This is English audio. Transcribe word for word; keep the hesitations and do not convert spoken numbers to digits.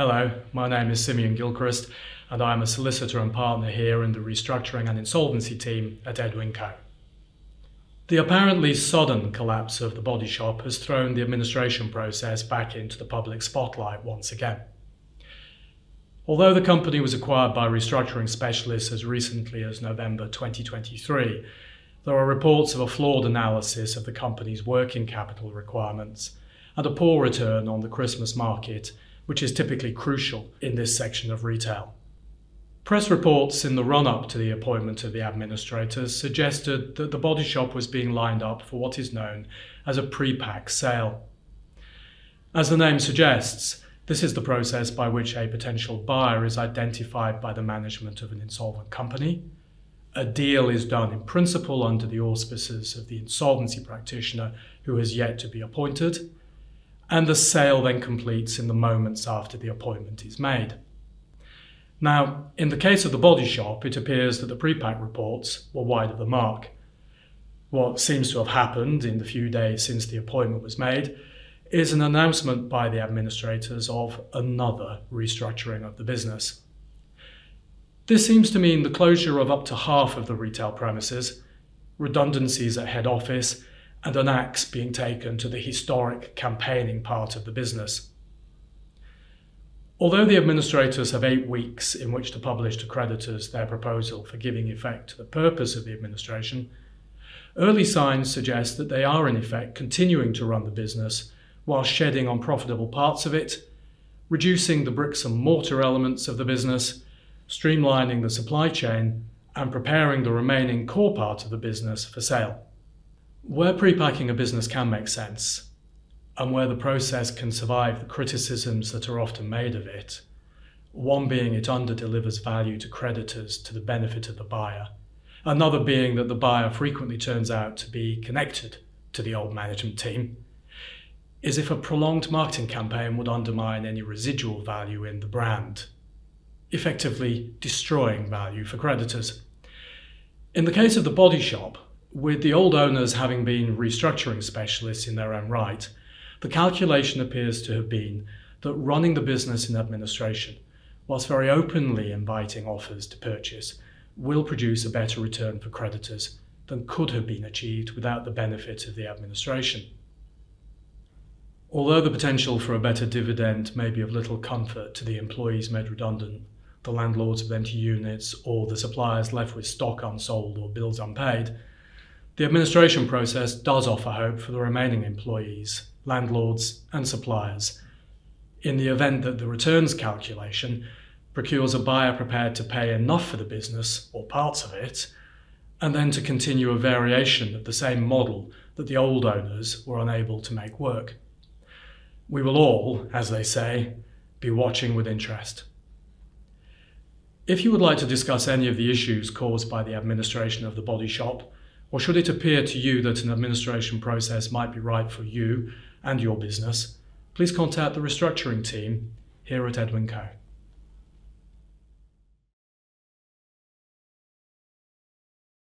Hello, my name is Simeon Gilchrist and I am a solicitor and partner here in the restructuring and insolvency team at Edwin Coe. The apparently sudden collapse of The Body Shop has thrown the administration process back into the public spotlight once again. Although the company was acquired by restructuring specialists as recently as November twenty twenty-three, there are reports of a flawed analysis of the company's working capital requirements and a poor return on the Christmas market, which is typically crucial in this section of retail. Press reports in the run-up to the appointment of the administrators suggested that The Body Shop was being lined up for what is known as a pre-pack sale. As the name suggests, this is the process by which a potential buyer is identified by the management of an insolvent company. A deal is done in principle under the auspices of the insolvency practitioner who has yet to be appointed, and the sale then completes in the moments after the appointment is made. Now, in the case of The Body Shop, it appears that the pre-pack reports were wide of the mark. What seems to have happened in the few days since the appointment was made is an announcement by the administrators of another restructuring of the business. This seems to mean the closure of up to half of the retail premises, redundancies at head office, and an axe being taken to the historic campaigning part of the business. Although the administrators have eight weeks in which to publish to creditors their proposal for giving effect to the purpose of the administration, early signs suggest that they are in effect continuing to run the business while shedding unprofitable parts of it, reducing the bricks and mortar elements of the business, streamlining the supply chain, and preparing the remaining core part of the business for sale. Where pre-packing a business can make sense, and where the process can survive the criticisms that are often made of it, one being it under-delivers value to creditors to the benefit of the buyer, another being that the buyer frequently turns out to be connected to the old management team, is if a prolonged marketing campaign would undermine any residual value in the brand, effectively destroying value for creditors. In the case of The Body Shop, with the old owners having been restructuring specialists in their own right, the calculation appears to have been that running the business in administration, whilst very openly inviting offers to purchase, will produce a better return for creditors than could have been achieved without the benefit of the administration. Although the potential for a better dividend may be of little comfort to the employees made redundant, the landlords of empty units, or the suppliers left with stock unsold or bills unpaid, the administration process does offer hope for the remaining employees, landlords and suppliers, in the event that the returns calculation procures a buyer prepared to pay enough for the business or parts of it, and then to continue a variation of the same model that the old owners were unable to make work. We will all, as they say, be watching with interest. If you would like to discuss any of the issues caused by the administration of The Body Shop, or should it appear to you that an administration process might be right for you and your business, please contact the restructuring team here at Edwin Coe.